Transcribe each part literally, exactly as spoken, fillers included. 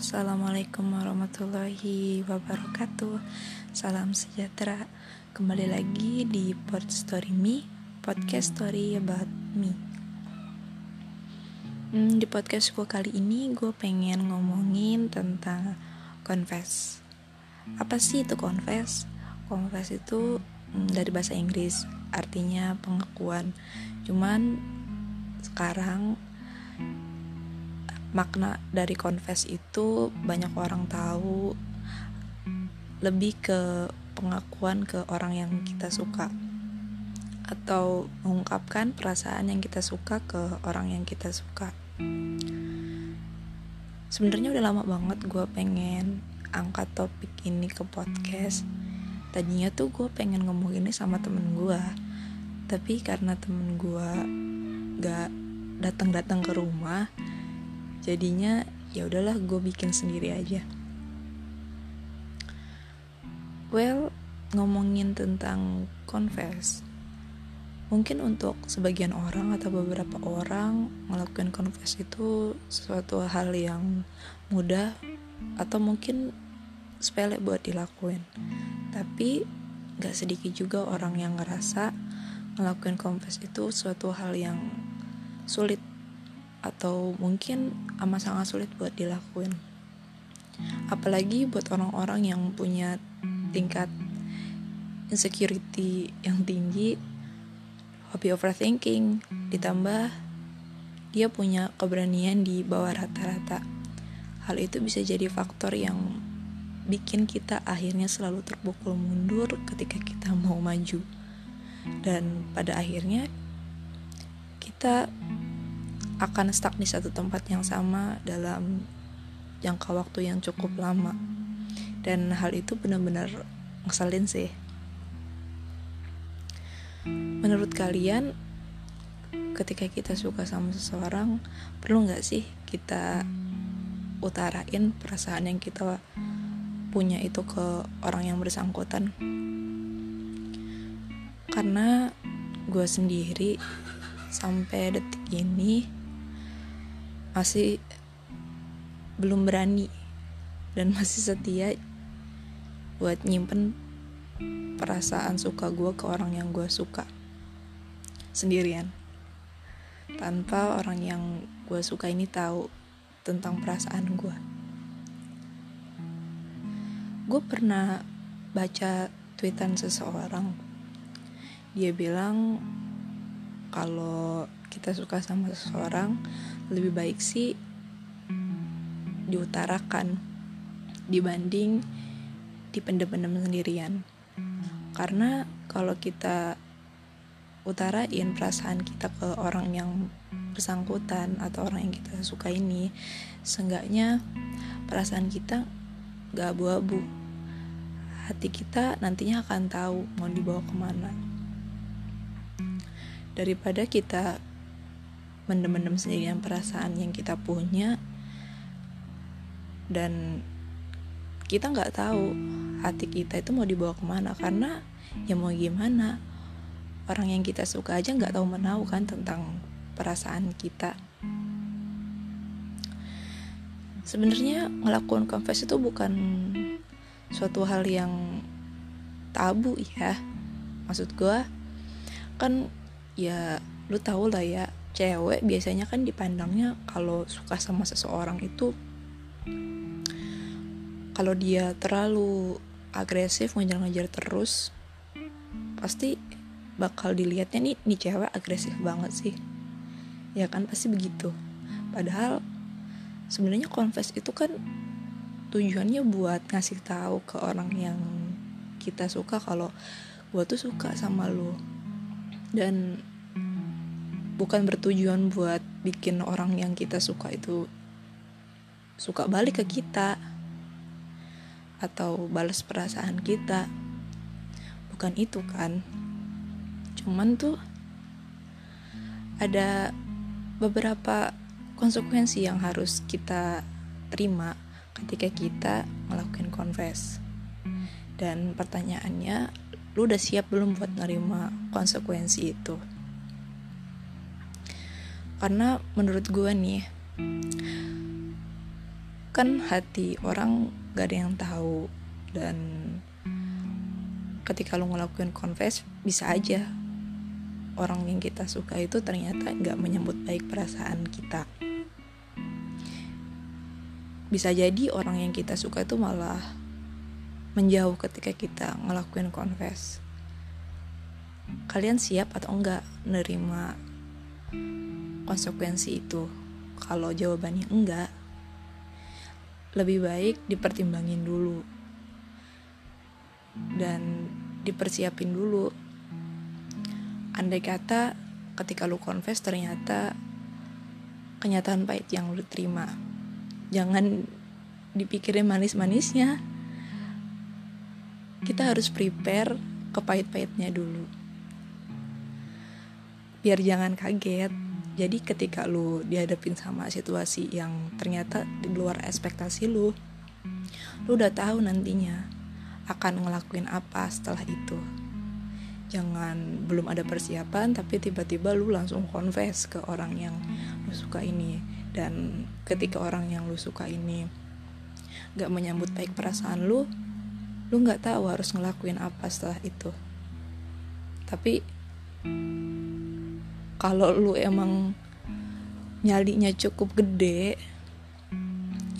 Assalamualaikum warahmatullahi wabarakatuh. Salam sejahtera. Kembali lagi di Pod Story Me, podcast story about me. hmm, Di podcast gue kali ini, gue pengen ngomongin tentang confess. Apa sih itu confess? Confess itu hmm, dari bahasa Inggris, artinya pengakuan. Cuman sekarang makna dari confess itu banyak orang tahu lebih ke pengakuan ke orang yang kita suka, atau mengungkapkan perasaan yang kita suka ke orang yang kita suka. Sebenarnya udah lama banget gue pengen angkat topik ini ke podcast. Tadinya tuh gue pengen ngomong ini sama temen gue, tapi karena temen gue gak datang-datang ke rumah, jadinya ya udahlah, gue bikin sendiri aja. Well, ngomongin tentang confess, mungkin untuk sebagian orang atau beberapa orang melakukan confess itu sesuatu hal yang mudah atau mungkin sepele buat dilakuin. Tapi gak sedikit juga orang yang ngerasa ngelakuin confess itu suatu hal yang sulit atau mungkin amat sangat sulit buat dilakuin. Apalagi buat orang-orang yang punya tingkat insecurity yang tinggi, hobi overthinking, ditambah dia punya keberanian di bawah rata-rata. Hal itu bisa jadi faktor yang bikin kita akhirnya selalu terpukul mundur ketika kita mau maju. Dan pada akhirnya kita akan stuck di satu tempat yang sama dalam jangka waktu yang cukup lama, dan hal itu benar-benar ngeselin sih. Menurut kalian, ketika kita suka sama seseorang, perlu nggak sih kita utarain perasaan yang kita punya itu ke orang yang bersangkutan? Karena gue sendiri sampai detik ini masih belum berani dan masih setia buat nyimpen perasaan suka gue ke orang yang gue suka sendirian, tanpa orang yang gue suka ini tahu tentang perasaan gue. Gue pernah baca tweetan seseorang, dia bilang kalau kita suka sama seseorang, lebih baik sih diutarakan dibanding dipendam-pendam sendirian. Karena kalau kita utarain perasaan kita ke orang yang bersangkutan atau orang yang kita suka ini, seenggaknya perasaan kita gak abu-abu. Hati kita nantinya akan tahu mau dibawa kemana. Daripada kita mendem-mendem sendirian perasaan yang kita punya, dan kita nggak tahu hati kita itu mau dibawa kemana. Karena ya mau gimana, orang yang kita suka aja nggak tahu menahu kan tentang perasaan kita. Sebenarnya ngelakuin confess itu bukan suatu hal yang tabu ya. Maksud gue kan ya lu tau lah ya, cewek biasanya kan dipandangnya kalau suka sama seseorang itu, kalau dia terlalu agresif ngejar-ngejar terus, pasti bakal dilihatnya nih, nih cewek agresif banget sih, ya kan pasti begitu. Padahal sebenarnya confess itu kan tujuannya buat ngasih tahu ke orang yang kita suka kalau gua tuh suka sama lu, dan bukan bertujuan buat bikin orang yang kita suka itu suka balik ke kita atau balas perasaan kita. Bukan itu kan. Cuman tuh ada beberapa konsekuensi yang harus kita terima ketika kita ngelakuin confess. Dan pertanyaannya, lu udah siap belum buat nerima konsekuensi itu? Karena menurut gue nih, kan hati orang gak ada yang tahu. Dan ketika lo ngelakuin confess, bisa aja orang yang kita suka itu ternyata gak menyambut baik perasaan kita. Bisa jadi orang yang kita suka itu malah menjauh ketika kita ngelakuin confess. Kalian siap atau enggak nerima konsekuensi itu? Kalau jawabannya enggak, lebih baik dipertimbangin dulu dan dipersiapin dulu. Andai kata ketika lu confess ternyata kenyataan pahit yang lu terima, jangan dipikirin manis-manisnya. Kita harus prepare ke pahit-pahitnya dulu, biar jangan kaget. Jadi ketika lu dihadapin sama situasi yang ternyata di luar ekspektasi lu, lu udah tahu nantinya akan ngelakuin apa setelah itu. Jangan belum ada persiapan tapi tiba-tiba lu langsung confess ke orang yang lu suka ini. Dan ketika orang yang lu suka ini gak menyambut baik perasaan lu, lu gak tahu harus ngelakuin apa setelah itu. Tapi kalau lu emang nyalinya cukup gede,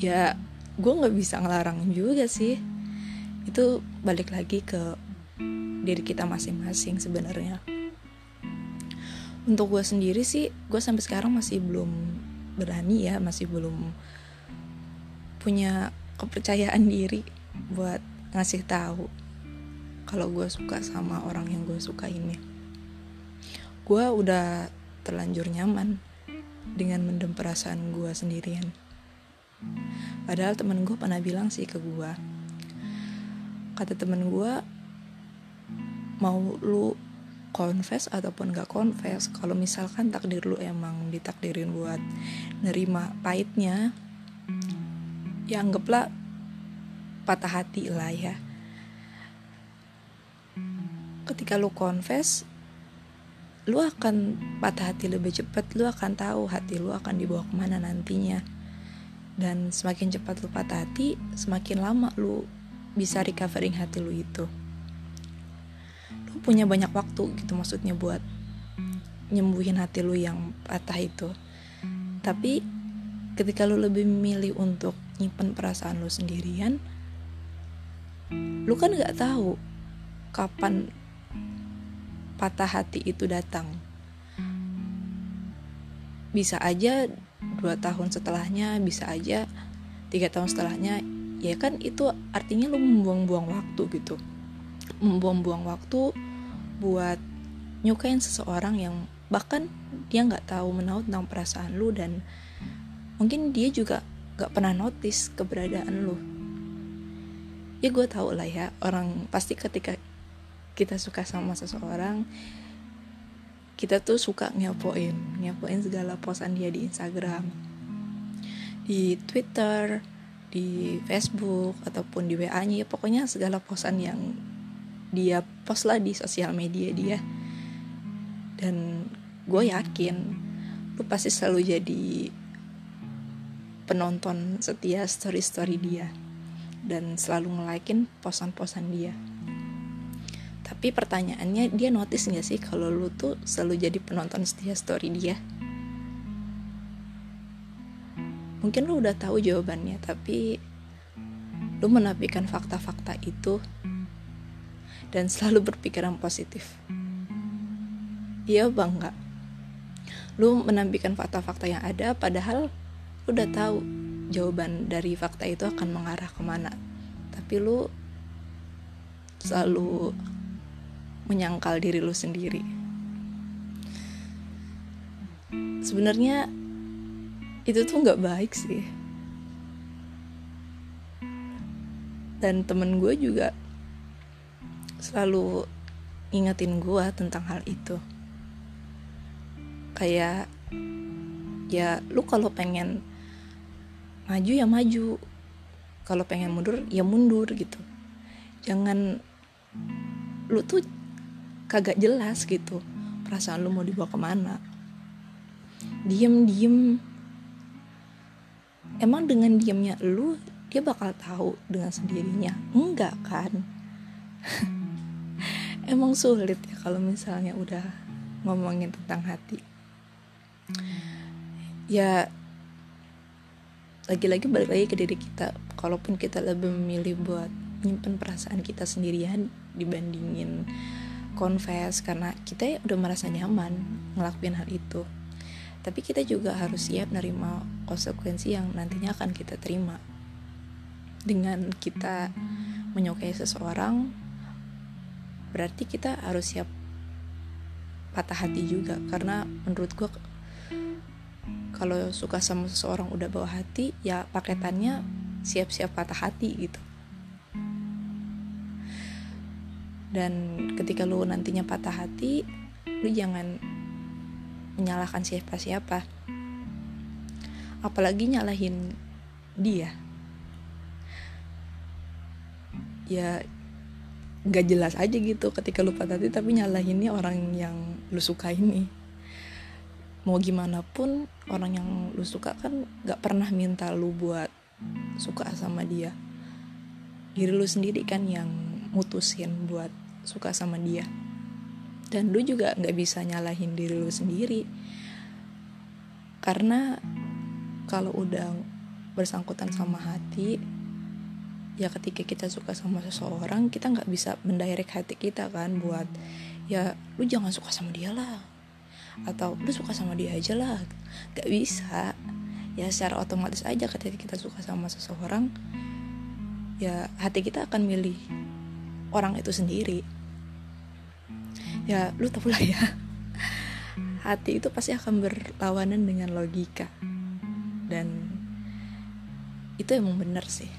ya gue gak bisa ngelarang juga sih. Itu balik lagi ke diri kita masing-masing sebenarnya. Untuk gue sendiri sih, gue sampai sekarang masih belum berani ya, masih belum punya kepercayaan diri buat ngasih tahu kalau gue suka sama orang yang gue suka ini. Gue udah terlanjur nyaman dengan mendem perasaan gue sendirian. Padahal temen gue pernah bilang sih ke gue, kata temen gue, mau lu confess ataupun gak confess, kalau misalkan takdir lu emang ditakdirin buat nerima pahitnya, ya anggaplah patah hati lah ya. Ketika lu confess, lu akan patah hati lebih cepat. Lu akan tahu hati lu akan dibawa kemana nantinya. Dan semakin cepat lu patah hati, semakin lama lu bisa recovering hati lu itu. Lu punya banyak waktu gitu maksudnya buat nyembuhin hati lu yang patah itu. Tapi ketika lu lebih memilih untuk nyimpen perasaan lu sendirian, lu kan gak tahu kapan patah hati itu datang. Bisa aja dua tahun setelahnya, bisa aja tiga tahun setelahnya. Ya kan itu artinya lu membuang-buang waktu gitu. Membuang-buang waktu buat nyukain seseorang yang bahkan dia gak tahu menahu tentang perasaan lu, dan mungkin dia juga gak pernah notice keberadaan lu. Ya gue tau lah ya, orang pasti ketika kita suka sama seseorang, kita tuh suka nyapoin nyapoin segala posan dia di Instagram, di Twitter, di Facebook, ataupun di W A-nya. Ya pokoknya segala posan yang dia post lah di sosial media dia. Dan gue yakin lu pasti selalu jadi penonton setia story-story dia dan selalu nge-like-in posan-posan dia. Tapi pertanyaannya, dia notice gak sih kalau lu tuh selalu jadi penonton setia story dia? Mungkin lu udah tahu jawabannya, tapi lu menafikan fakta-fakta itu dan selalu berpikiran positif. Iya bang, gak? Lu menafikan fakta-fakta yang ada, padahal lu udah tahu jawaban dari fakta itu akan mengarah kemana. Tapi lu selalu menyangkal diri lu sendiri. Sebenarnya itu tuh nggak baik sih. Dan temen gue juga selalu ingetin gue tentang hal itu. Kayak ya lu kalau pengen maju ya maju, kalau pengen mundur ya mundur gitu. Jangan lu tuh kagak jelas gitu perasaan lu mau dibawa kemana. Diem-diem Emang dengan diamnya lu dia bakal tahu dengan sendirinya? Enggak kan? Emang sulit ya kalau misalnya udah ngomongin tentang hati. Ya lagi-lagi balik lagi ke diri kita. Kalaupun kita lebih memilih buat nyimpen perasaan kita sendirian dibandingin confess, karena kita udah merasa nyaman ngelakuin hal itu, tapi kita juga harus siap nerima konsekuensi yang nantinya akan kita terima. Dengan kita menyukai seseorang, berarti kita harus siap patah hati juga. Karena menurut gue, kalau suka sama seseorang udah bawa hati, ya paketannya siap-siap patah hati gitu. Dan ketika lu nantinya patah hati, lu jangan menyalahkan siapa-siapa, apalagi nyalahin dia. Ya gak jelas aja gitu ketika lu patah hati tapi nyalahinnya orang yang lu suka ini. Mau gimana pun orang yang lu suka kan gak pernah minta lu buat suka sama dia. Diri lu sendiri kan yang mutusin buat suka sama dia, dan lu juga gak bisa nyalahin diri lu sendiri. Karena kalau udah bersangkutan sama hati, ya ketika kita suka sama seseorang, kita gak bisa mendirect hati kita kan buat, ya lu jangan suka sama dia lah, atau lu suka sama dia aja lah. Gak bisa. Ya secara otomatis aja ketika kita suka sama seseorang, ya hati kita akan milih orang itu sendiri. Ya lu tau lah ya, hati itu pasti akan berlawanan dengan logika. Dan itu emang bener sih.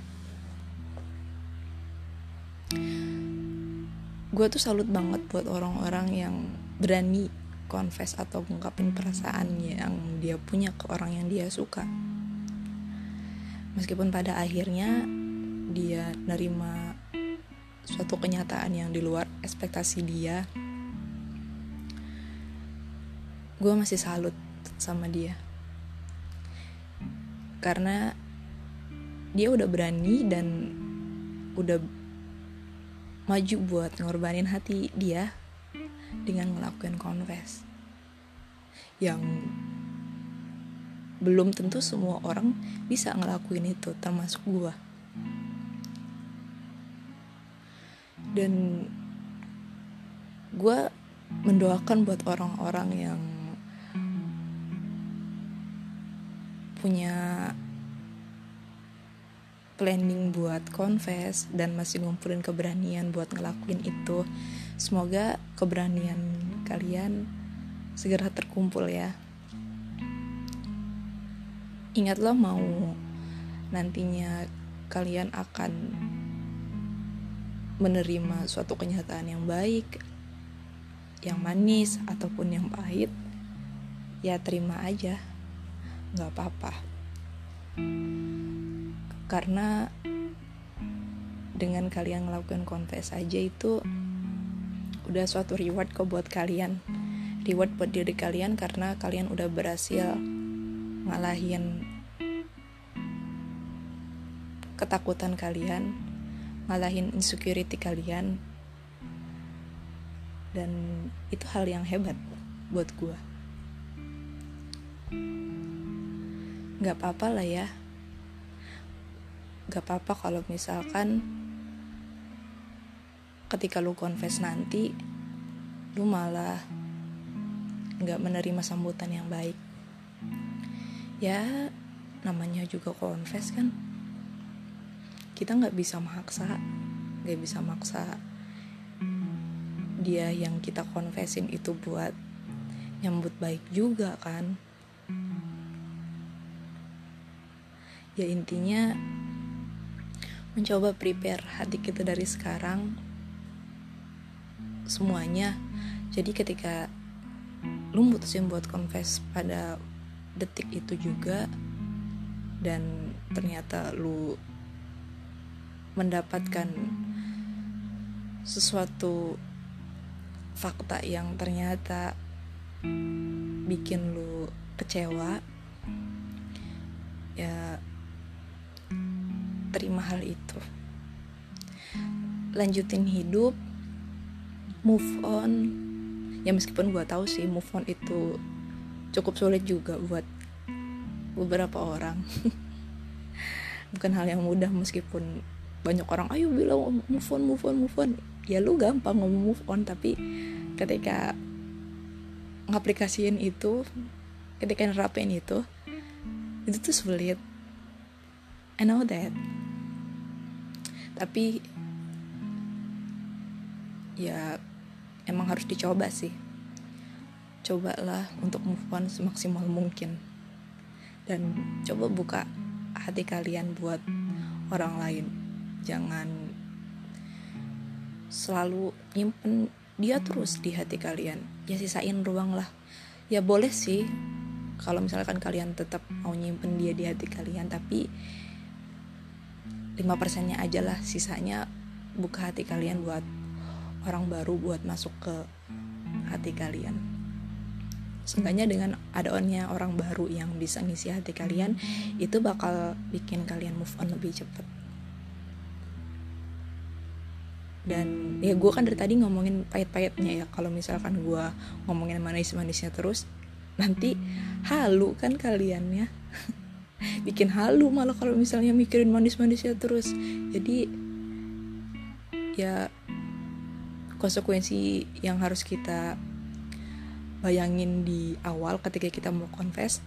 Gue tuh salut banget buat orang-orang yang berani confess atau ngungkapin perasaan yang dia punya ke orang yang dia suka. Meskipun pada akhirnya dia nerima suatu kenyataan yang di luar ekspektasi dia, gue masih salut sama dia. Karena dia udah berani dan udah maju buat ngorbanin hati dia dengan ngelakuin confess, yang belum tentu semua orang bisa ngelakuin itu, termasuk gue. Dan gue mendoakan buat orang-orang yang punya planning buat confess dan masih ngumpulin keberanian buat ngelakuin itu. Semoga keberanian kalian segera terkumpul ya. Ingat lo, mau nantinya kalian akan menerima suatu kenyataan yang baik, yang manis ataupun yang pahit, ya terima aja, nggak apa-apa. Karena dengan kalian ngelakuin confess aja itu udah suatu reward kok buat kalian, reward buat diri kalian, karena kalian udah berhasil ngalahin ketakutan kalian, ngalahin insecurity kalian, dan itu hal yang hebat buat gue. Gak apa-apa lah ya, gak apa-apa kalau misalkan ketika lu confess nanti lu malah gak menerima sambutan yang baik. Ya namanya juga confess kan, kita gak bisa maksa, gak bisa maksa dia yang kita confessin itu buat nyambut baik juga kan. Ya intinya mencoba prepare hati kita dari sekarang semuanya. Jadi ketika lu mutusin buat confess pada detik itu juga, dan ternyata lu mendapatkan sesuatu fakta yang ternyata bikin lu kecewa, ya terima hal itu. Lanjutin hidup, move on. Ya meskipun gue tahu sih move on itu cukup sulit juga buat beberapa orang. Bukan hal yang mudah, meskipun banyak orang ayo bilang move on, move on, move on. Ya lu gampang ngomong move on, tapi ketika ngaplikasiin itu, ketika nerapin itu, itu tuh sulit. I know that. Tapi ya emang harus dicoba sih. Cobalah untuk move on semaksimal mungkin. Dan coba buka hati kalian buat orang lain. Jangan selalu nyimpen dia terus di hati kalian. Ya sisain ruang lah. Ya boleh sih kalau misalkan kalian tetap mau nyimpen dia di hati kalian, tapi lima persennya aja lah. Sisanya buka hati kalian buat orang baru, buat masuk ke hati kalian. Seenggaknya dengan add-onnya orang baru yang bisa ngisi hati kalian, itu bakal bikin kalian move on lebih cepat. Dan ya gue kan dari tadi ngomongin pahit-pahitnya ya. Kalau misalkan gue ngomongin manis-manisnya terus, nanti halu kan kalian ya. Bikin halu malah kalau misalnya mikirin manis-manisnya terus. Jadi ya konsekuensi yang harus kita bayangin di awal ketika kita mau confess,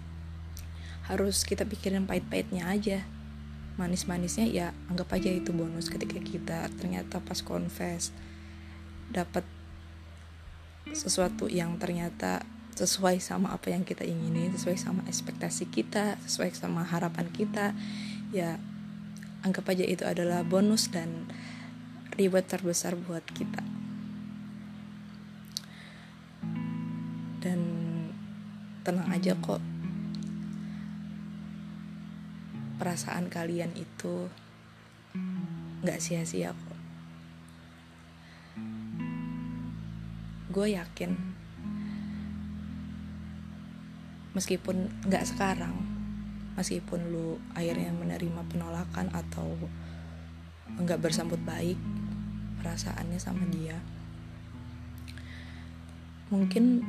harus kita pikirin pahit-pahitnya aja. Manis-manisnya ya anggap aja itu bonus ketika kita ternyata pas confess dapat sesuatu yang ternyata sesuai sama apa yang kita ingini, sesuai sama ekspektasi kita, sesuai sama harapan kita. Ya anggap aja itu adalah bonus dan reward terbesar buat kita. Dan tenang aja kok, perasaan kalian itu gak sia-sia kok. Gue yakin meskipun gak sekarang, meskipun lu akhirnya menerima penolakan atau gak bersambut baik perasaannya sama dia, mungkin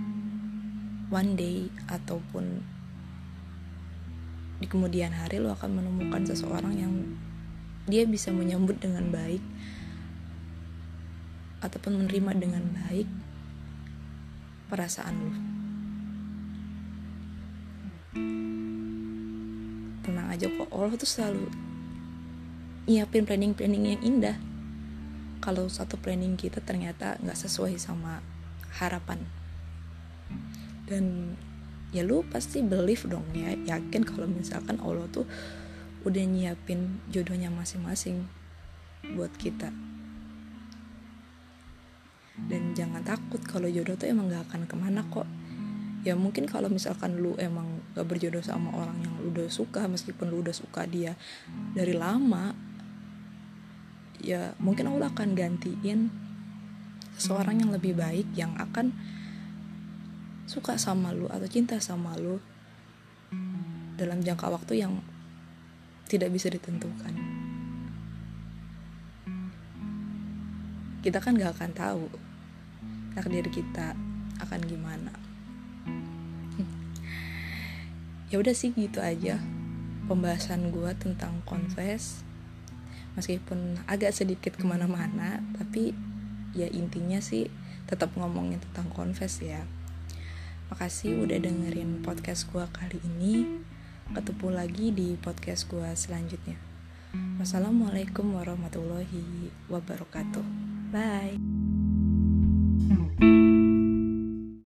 one day ataupun di kemudian hari lo akan menemukan seseorang yang dia bisa menyambut dengan baik ataupun menerima dengan baik perasaan lo. Tenang aja kok, Allah tuh selalu nyiapin planning-planning yang indah. Kalau satu planning kita ternyata gak sesuai sama harapan, dan ya lu pasti believe dong ya, yakin kalau misalkan Allah tuh udah nyiapin jodohnya masing-masing buat kita. Dan jangan takut, kalau jodoh tuh emang gak akan kemana kok. Ya mungkin kalau misalkan lu emang gak berjodoh sama orang yang lu udah suka, meskipun lu udah suka dia dari lama, ya mungkin Allah akan gantiin seseorang yang lebih baik, yang akan suka sama lu atau cinta sama lu dalam jangka waktu yang tidak bisa ditentukan. Kita kan gak akan tahu takdir kita akan gimana. Ya udah sih, gitu aja pembahasan gue tentang confess. Meskipun agak sedikit kemana-mana, tapi ya intinya sih tetap ngomongin tentang confess ya. Makasih udah dengerin podcast gue kali ini. Ketemu lagi di podcast gue selanjutnya. Wassalamualaikum warahmatullahi wabarakatuh. Bye.